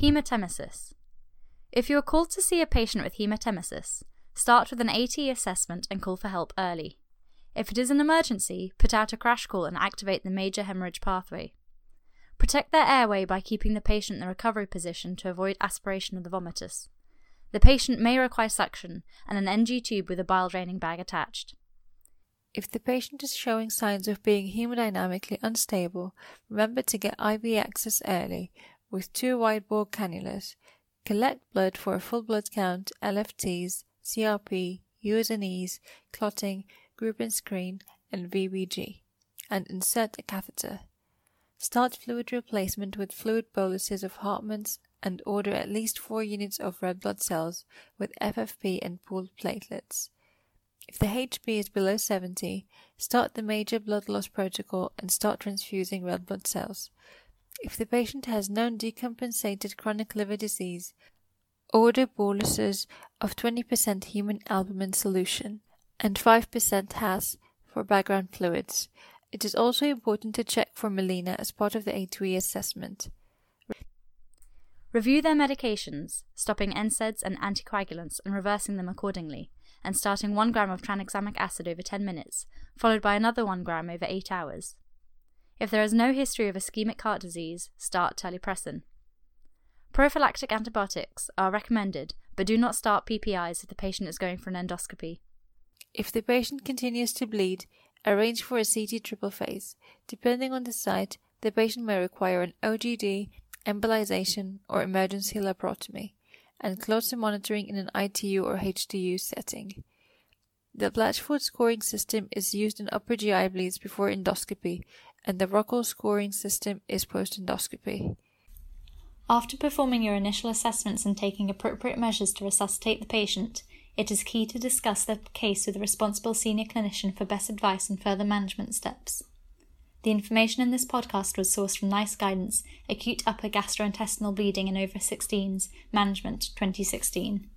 Haematemesis. If you are called to see a patient with haematemesis, start with an ATE assessment and call for help early. If it is an emergency, put out a crash call and activate the major hemorrhage pathway. Protect their airway by keeping the patient in the recovery position to avoid aspiration of the vomitus. The patient may require suction and an NG tube with a bile draining bag attached. If the patient is showing signs of being hemodynamically unstable, remember to get IV access early with 2 wide-bore cannulas. Collect blood for a full blood count, LFTs, CRP, USNEs, clotting, group and screen, and VBG, and insert a catheter. Start fluid replacement with fluid boluses of Hartmann's and order at least 4 units of red blood cells with FFP and pooled platelets. If the HB is below 70, start the major blood loss protocol and start transfusing red blood cells. If the patient has known decompensated chronic liver disease, order boluses of 20% human albumin solution and 5% HAS for background fluids. It is also important to check for melena as part of the A2E assessment. Review their medications, stopping NSAIDs and anticoagulants and reversing them accordingly, and starting 1 gram of tranexamic acid over 10 minutes, followed by another 1 gram over 8 hours. If there is no history of ischemic heart disease, start terlipressin. Prophylactic antibiotics are recommended, but do not start PPIs if the patient is going for an endoscopy. If the patient continues to bleed, arrange for a CT triple phase. Depending on the site, the patient may require an OGD, embolization, or emergency laparotomy, and closer monitoring in an ITU or HDU setting. The Blatchford scoring system is used in upper GI bleeds before endoscopy, and the Rockall scoring system is post-endoscopy. After performing your initial assessments and taking appropriate measures to resuscitate the patient, it is key to discuss the case with a responsible senior clinician for best advice and further management steps. The information in this podcast was sourced from NICE Guidance, Acute Upper Gastrointestinal Bleeding in Over 16s, Management, 2016.